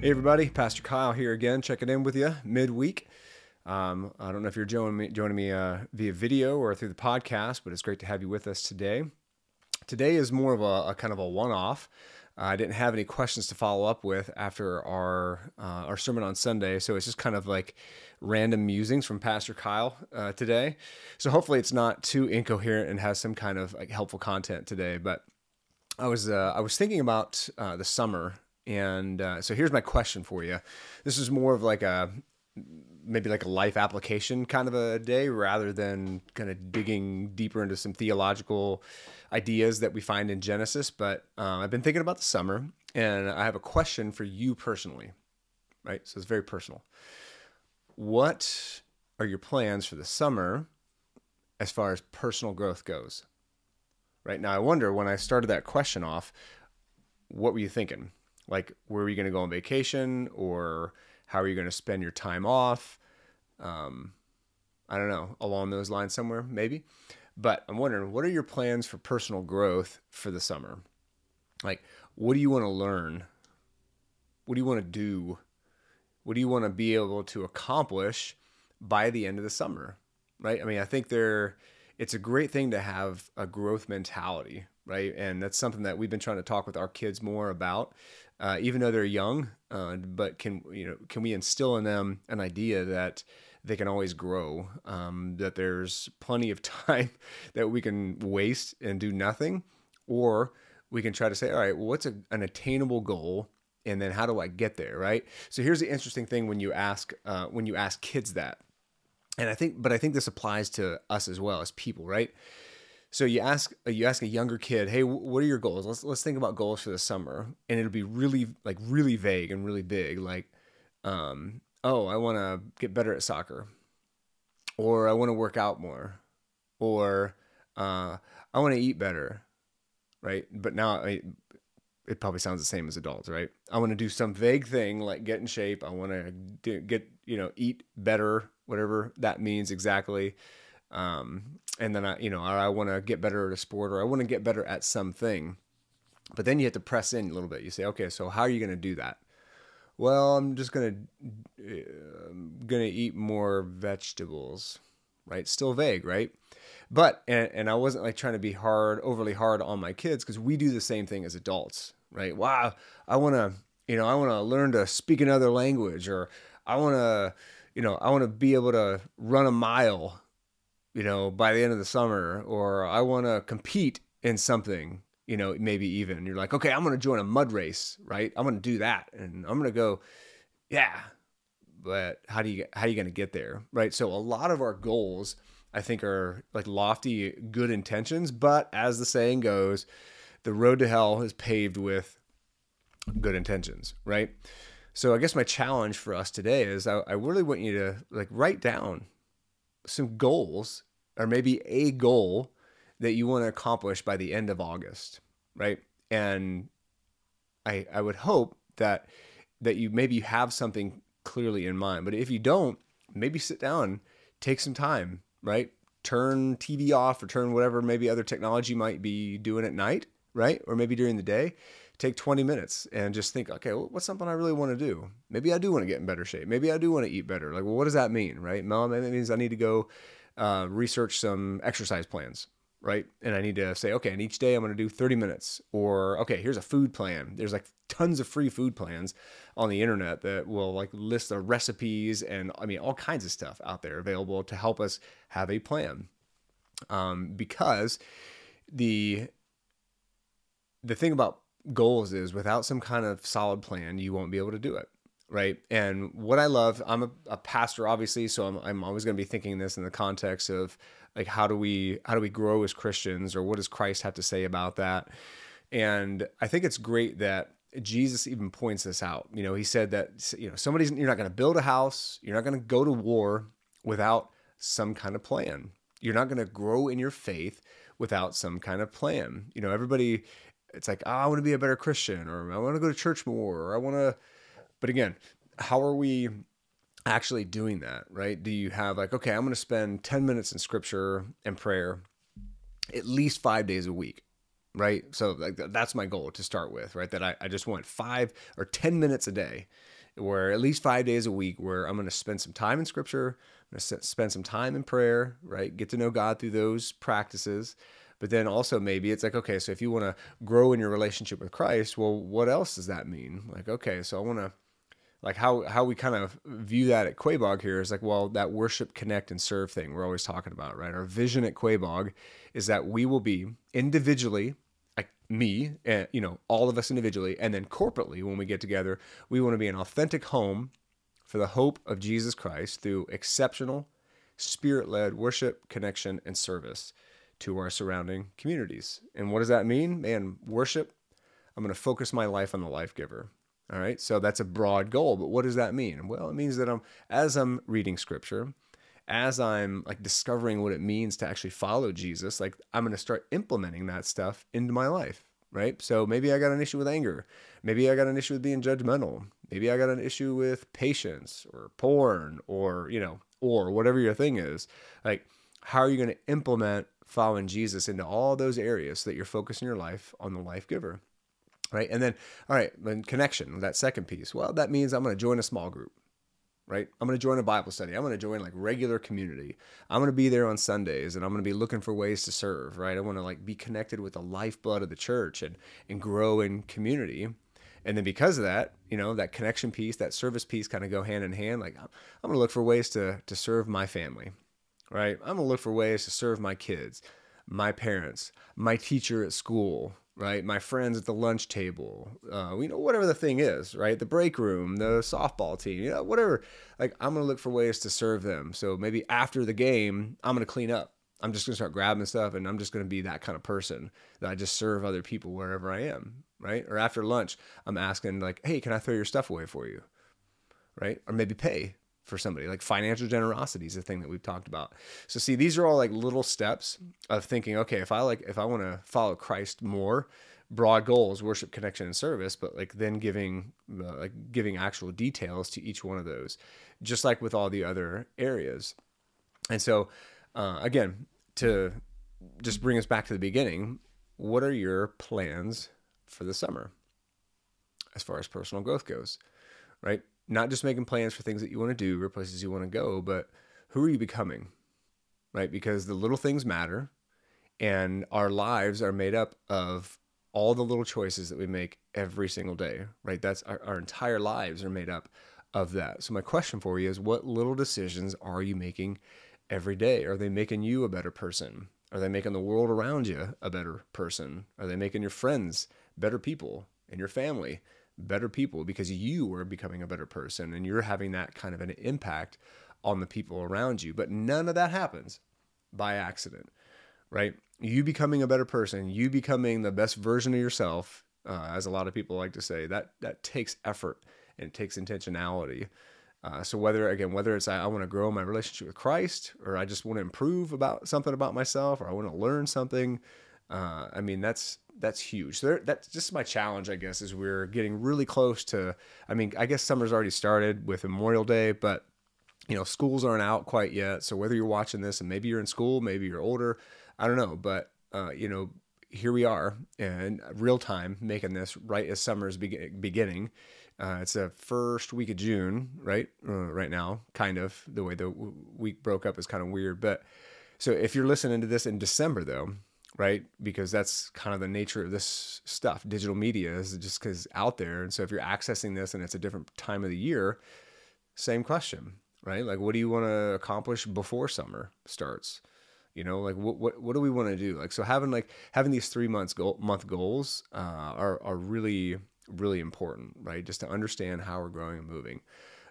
Hey everybody, Pastor Kyle here again, checking in with you midweek. I don't know if you're joining me via video or through the podcast, but it's great to have you with us today. Today is more of a kind of a one-off. I didn't have any questions to follow up with after our sermon on Sunday, so it's just kind of like random musings from Pastor Kyle today. So hopefully it's not too incoherent and has some kind of like helpful content today. But I was thinking about the summer. And so here's my question for you. This is more of like a life application kind of a day rather than kind of digging deeper into some theological ideas that we find in Genesis. But I've been thinking about the summer, and I have a question for you personally, right? So it's very personal. What are your plans for the summer as far as personal growth goes? Right now, I wonder, when I started that question off, what were you thinking? Like, where are you going to go on vacation, or how are you going to spend your time off? I don't know, along those lines somewhere, maybe. But I'm wondering, what are your plans for personal growth for the summer? Like, what do you want to learn? What do you want to do? What do you want to be able to accomplish by the end of the summer, right? I mean, I think it's a great thing to have a growth mentality, right? And that's something that we've been trying to talk with our kids more about, even though they're young. But can we instill in them an idea that they can always grow, that there's plenty of time that we can waste and do nothing, or we can try to say, all right, well, what's an attainable goal, and then how do I get there, right? So here's the interesting thing when you ask kids that, and I think this applies to us as well as people, right? So you ask a younger kid, hey, what are your goals? Let's think about goals for the summer, and it'll be really vague and really big. Like, oh, I want to get better at soccer, or I want to work out more, or I want to eat better, right? But now it probably sounds the same as adults, right? I want to do some vague thing like get in shape. I want to eat better, whatever that means exactly. And then I want to get better at a sport, or I want to get better at something. But then you have to press in a little bit. You say, okay, so how are you going to do that? Well, I'm just going to eat more vegetables, right? Still vague, right? But, and I wasn't like trying to be overly hard on my kids, because we do the same thing as adults, right? Wow. I want to learn to speak another language, or I want to be able to run a mile, by the end of the summer, or I want to compete in something, maybe even. You're like, okay, I'm going to join a mud race, right? I'm going to do that, and I'm going to go, yeah, but how are you going to get there, right? So a lot of our goals, I think, are like lofty, good intentions, but as the saying goes, the road to hell is paved with good intentions, right? So I guess my challenge for us today is I really want you to like write down some goals, or maybe a goal that you want to accomplish by the end of August, right? And I would hope that you maybe have something clearly in mind, but if you don't, maybe sit down, take some time, right? Turn TV off, or turn whatever maybe other technology might be doing at night, right? Or maybe during the day. Take 20 minutes and just think, okay, what's something I really want to do? Maybe I do want to get in better shape. Maybe I do want to eat better. Like, well, what does that mean, right? Mom, it means I need to go research some exercise plans, right? And I need to say, okay, and each day I'm going to do 30 minutes. Or, okay, here's a food plan. There's like tons of free food plans on the internet that will like list the recipes and all kinds of stuff out there available to help us have a plan. Because the thing about goals is, without some kind of solid plan, you won't be able to do it, right? And what I love, I'm a pastor, obviously, so I'm always going to be thinking this in the context of like, how do we grow as Christians, or what does Christ have to say about that? And I think it's great that Jesus even points this out. You know, he said that, you know, you're not going to build a house. You're not going to go to war without some kind of plan. You're not going to grow in your faith without some kind of plan. You know, everybody, it's like, oh, I want to be a better Christian, or I want to go to church more, or I want to, but again, how are we actually doing that, right? Do you have like, okay, I'm going to spend 10 minutes in scripture and prayer at least 5 days a week, right? So like that's my goal to start with, right? That I just want 5 or 10 minutes a day, where at least 5 days a week where I'm going to spend some time in scripture, I'm going to spend some time in prayer, right? Get to know God through those practices. But then also maybe it's like, okay, so if you want to grow in your relationship with Christ, well, what else does that mean? Like, okay, so I want to, like how we kind of view that at Quabog here is like, well, that worship, connect, and serve thing we're always talking about, right? Our vision at Quabog is that we will be individually, like me, and, you know, all of us individually, and then corporately when we get together, we want to be an authentic home for the hope of Jesus Christ through exceptional, spirit-led worship, connection, and service to our surrounding communities. And what does that mean? Man, worship, I'm going to focus my life on the life giver. All right, so that's a broad goal, but what does that mean? Well, it means that as I'm reading scripture, as I'm like discovering what it means to actually follow Jesus, like I'm going to start implementing that stuff into my life, right? So maybe I got an issue with anger. Maybe I got an issue with being judgmental. Maybe I got an issue with patience or porn or, you know, or whatever your thing is. Like, how are you going to implement following Jesus into all those areas so that you're focusing your life on the life giver? Right. And then, all right, then connection, that second piece. Well, that means I'm going to join a small group, right? I'm going to join a Bible study. I'm going to join like regular community. I'm going to be there on Sundays and I'm going to be looking for ways to serve, right? I want to like be connected with the lifeblood of the church and grow in community. And then because of that, you know, that connection piece, that service piece kind of go hand in hand. Like I'm going to look for ways to serve my family, right? I'm going to look for ways to serve my kids, my parents, my teacher at school, right? My friends at the lunch table, you know, whatever the thing is, right? The break room, the softball team, you know, whatever. Like, I'm going to look for ways to serve them. So maybe after the game, I'm going to clean up. I'm just going to start grabbing stuff and I'm just going to be that kind of person that I just serve other people wherever I am, right? Or after lunch, I'm asking like, hey, can I throw your stuff away for you, right? Or maybe pay for somebody. Like financial generosity is the thing that we've talked about. So see, these are all like little steps of thinking, okay, if I want to follow Christ more, broad goals, worship, connection, and service, but like then giving actual details to each one of those, just like with all the other areas. And so again, to just bring us back to the beginning, what are your plans for the summer as far as personal growth goes, right? Not just making plans for things that you want to do or places you want to go, but who are you becoming, right? Because the little things matter and our lives are made up of all the little choices that we make every single day, right? That's our entire lives are made up of that. So my question for you is, what little decisions are you making every day? Are they making you a better person? Are they making the world around you a better person? Are they making your friends better people and your family better people because you are becoming a better person and you're having that kind of an impact on the people around you? But none of that happens by accident, right? You becoming a better person, you becoming the best version of yourself, as a lot of people like to say, that takes effort and it takes intentionality. So whether it's I want to grow my relationship with Christ, or I just want to improve about something about myself, or I want to learn something, I mean, that's huge. So that's just my challenge, I guess, is we're getting really close to, I mean, I guess summer's already started with Memorial Day, but you know, schools aren't out quite yet. So whether you're watching this and maybe you're in school, maybe you're older, I don't know, but you know, here we are in real time making this right as summer's beginning. It's the first week of June, right? Right now, kind of the way the week broke up is kind of weird. But so if you're listening to this in December though, right? Because that's kind of the nature of this stuff. Digital media is just because out there. And so if you're accessing this and it's a different time of the year, same question, right? Like, what do you want to accomplish before summer starts? You know, like what do we want to do? Like, so having these 3 months goals, are really, really important, right? Just to understand how we're growing and moving.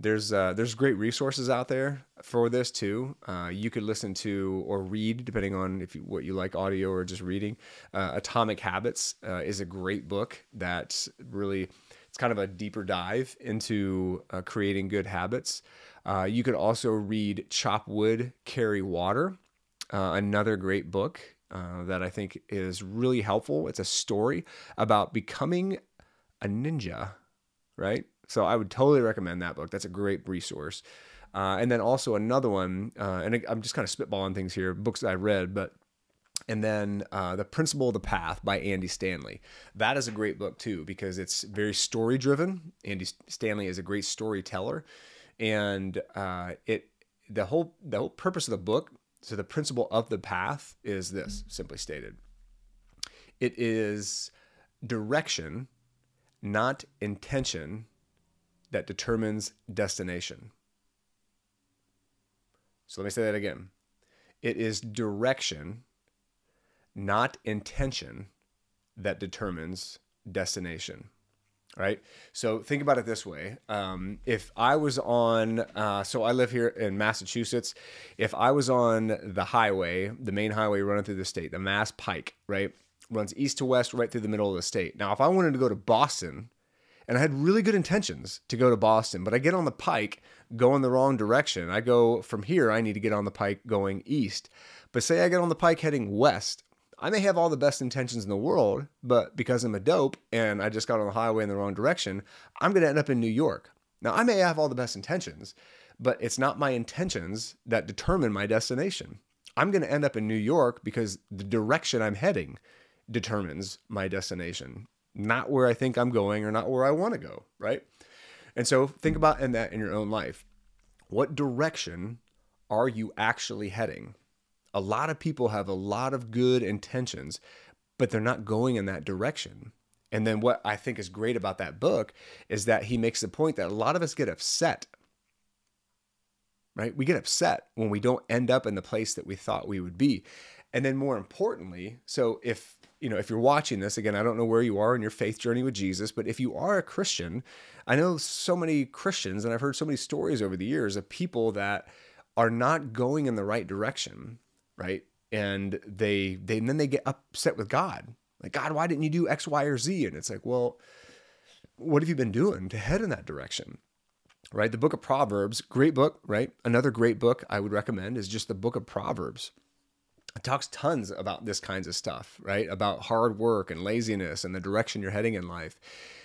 There's great resources out there for this too. You could listen to or read, depending on what you like, audio or just reading. Atomic Habits is a great book that really, it's kind of a deeper dive into creating good habits. You could also read Chop Wood, Carry Water, another great book that I think is really helpful. It's a story about becoming a ninja, right? So I would totally recommend that book. That's a great resource. And then also another one, and I'm just kind of spitballing things here, books that I read, and then The Principle of the Path by Andy Stanley. That is a great book too, because it's very story-driven. Andy Stanley is a great storyteller. And the whole purpose of the book, so the principle of the path is this, simply stated. It is direction, not intention, that determines destination. So let me say that again. It is direction, not intention, that determines destination. Right? So think about it this way. If I was on, so I live here in Massachusetts. If I was on the highway, the main highway running through the state, the Mass Pike, right? Runs east to west right through the middle of the state. Now, if I wanted to go to Boston, and I had really good intentions to go to Boston, but I get on the Pike, go in the wrong direction. I go from here, I need to get on the Pike going east. But say I get on the Pike heading west, I may have all the best intentions in the world, but because I'm a dope and I just got on the highway in the wrong direction, I'm going to end up in New York. Now, I may have all the best intentions, but it's not my intentions that determine my destination. I'm going to end up in New York because the direction I'm heading determines my destination, not where I think I'm going or not where I want to go, right? And so think about that in your own life. What direction are you actually heading? A lot of people have a lot of good intentions, but they're not going in that direction. And then what I think is great about that book is that he makes the point that a lot of us get upset, right? We get upset when we don't end up in the place that we thought we would be. And then more importantly, so if you're watching this, again, I don't know where you are in your faith journey with Jesus, but if you are a Christian, I know so many Christians, and I've heard so many stories over the years of people that are not going in the right direction. Right? And they get upset with God. Like, God, why didn't you do X, Y, or Z? And it's like, well, what have you been doing to head in that direction? Right? The book of Proverbs, great book, right? Another great book I would recommend is just the book of Proverbs. It talks tons about this kinds of stuff, right? About hard work and laziness and the direction you're heading in life.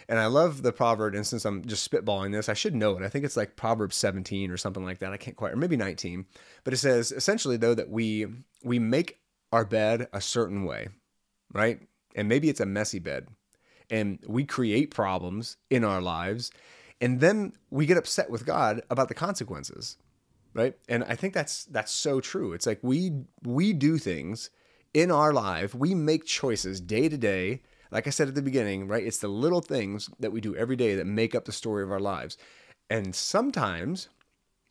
And I love the proverb, and since I'm just spitballing this, I should know it. I think it's like Proverbs 17 or something like that. I can't quite, or maybe 19. But it says essentially though that we make our bed a certain way, right? And maybe it's a messy bed. And we create problems in our lives, and then we get upset with God about the consequences, right? And I think that's so true. It's like we do things in our life. We make choices day to day. Like I said at the beginning, right? It's the little things that we do every day that make up the story of our lives. And sometimes,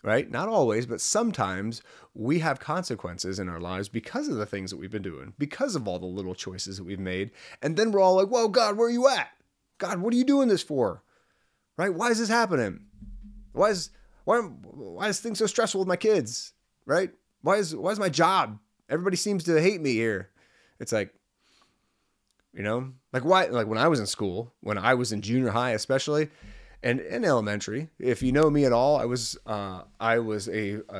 right? Not always, but sometimes we have consequences in our lives because of the things that we've been doing, because of all the little choices that we've made. And then we're all like, whoa, God, where are you at? God, what are you doing this for? Right? Why is this happening? Why is things so stressful with my kids? Right? Why is my job? Everybody seems to hate me here. It's like, why? Like when I was in school, when I was in junior high, especially, and in elementary, if you know me at all, I was a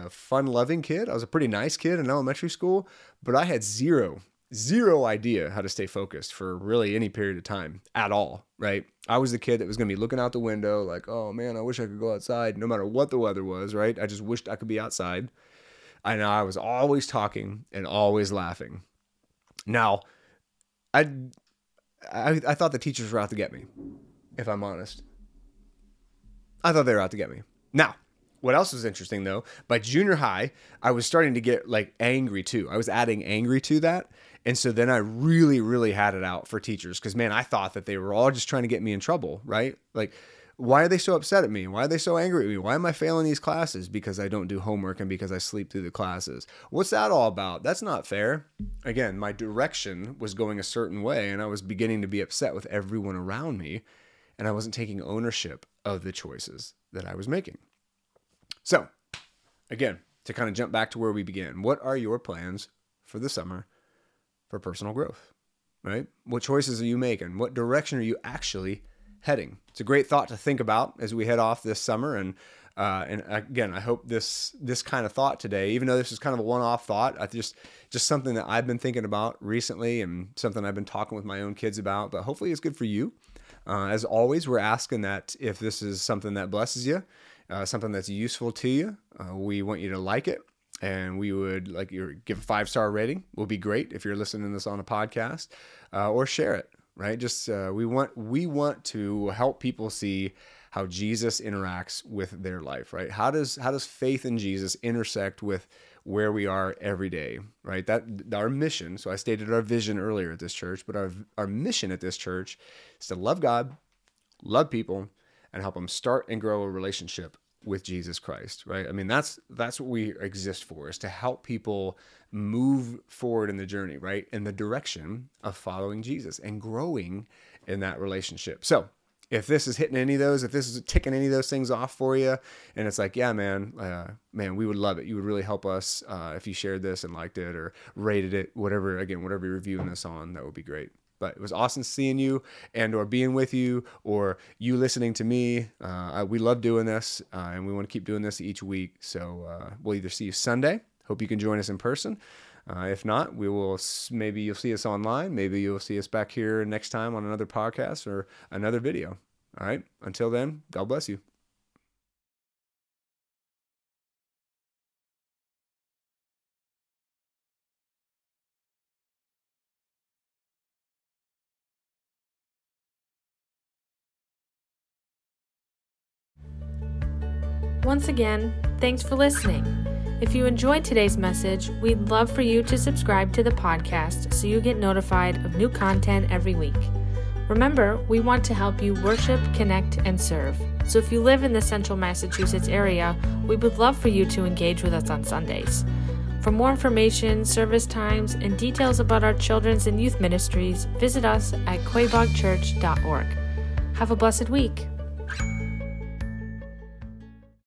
fun-loving kid. I was a pretty nice kid in elementary school, but I had zero idea how to stay focused for really any period of time at all, right? I was the kid that was going to be looking out the window like, oh man, I wish I could go outside no matter what the weather was, right? I just wished I could be outside. I know I was always talking and always laughing. Now, I thought the teachers were out to get me, if I'm honest. I thought they were out to get me. Now, what else was interesting though, by junior high, I was starting to get like angry too. I was adding angry to that. And so then I really, really had it out for teachers because, man, I thought that they were all just trying to get me in trouble, right? Like, why are they so upset at me? Why are they so angry at me? Why am I failing these classes? Because I don't do homework and because I sleep through the classes. What's that all about? That's not fair. Again, my direction was going a certain way and I was beginning to be upset with everyone around me and I wasn't taking ownership of the choices that I was making. So, again, to kind of jump back to where we began, what are your plans for the summer for personal growth, right? What choices are you making? What direction are you actually heading? It's a great thought to think about as we head off this summer. And again, I hope this kind of thought today, even though this is kind of a one-off thought, I just something that I've been thinking about recently and something I've been talking with my own kids about, but hopefully it's good for you. As always, we're asking that if this is something that blesses you, something that's useful to you, we want you to like it. And we would like you give a 5-star rating. Will be great if you're listening to this on a podcast, or share it, right? Just we want to help people see how Jesus interacts with their life, right? How does faith in Jesus intersect with where we are every day, right? That our mission, so I stated our vision earlier at this church, but our mission at this church is to love God, love people, and help them start and grow a relationship with Jesus Christ, right? I mean, that's what we exist for, is to help people move forward in the journey, right? In the direction of following Jesus and growing in that relationship. So if this is hitting any of those, if this is ticking any of those things off for you, and it's like, yeah, man, we would love it. You would really help us if you shared this and liked it or rated it, whatever you're reviewing this on, that would be great. But it was awesome seeing you and or being with you or you listening to me. We love doing this and we want to keep doing this each week. So we'll either see you Sunday. Hope you can join us in person. If not, we will. Maybe you'll see us online. Maybe you'll see us back here next time on another podcast or another video. All right. Until then, God bless you. Once again, thanks for listening. If you enjoyed today's message, we'd love for you to subscribe to the podcast so you get notified of new content every week. Remember, we want to help you worship, connect, and serve. So if you live in the Central Massachusetts area, we would love for you to engage with us on Sundays. For more information, service times, and details about our children's and youth ministries, visit us at quabogchurch.org. Have a blessed week.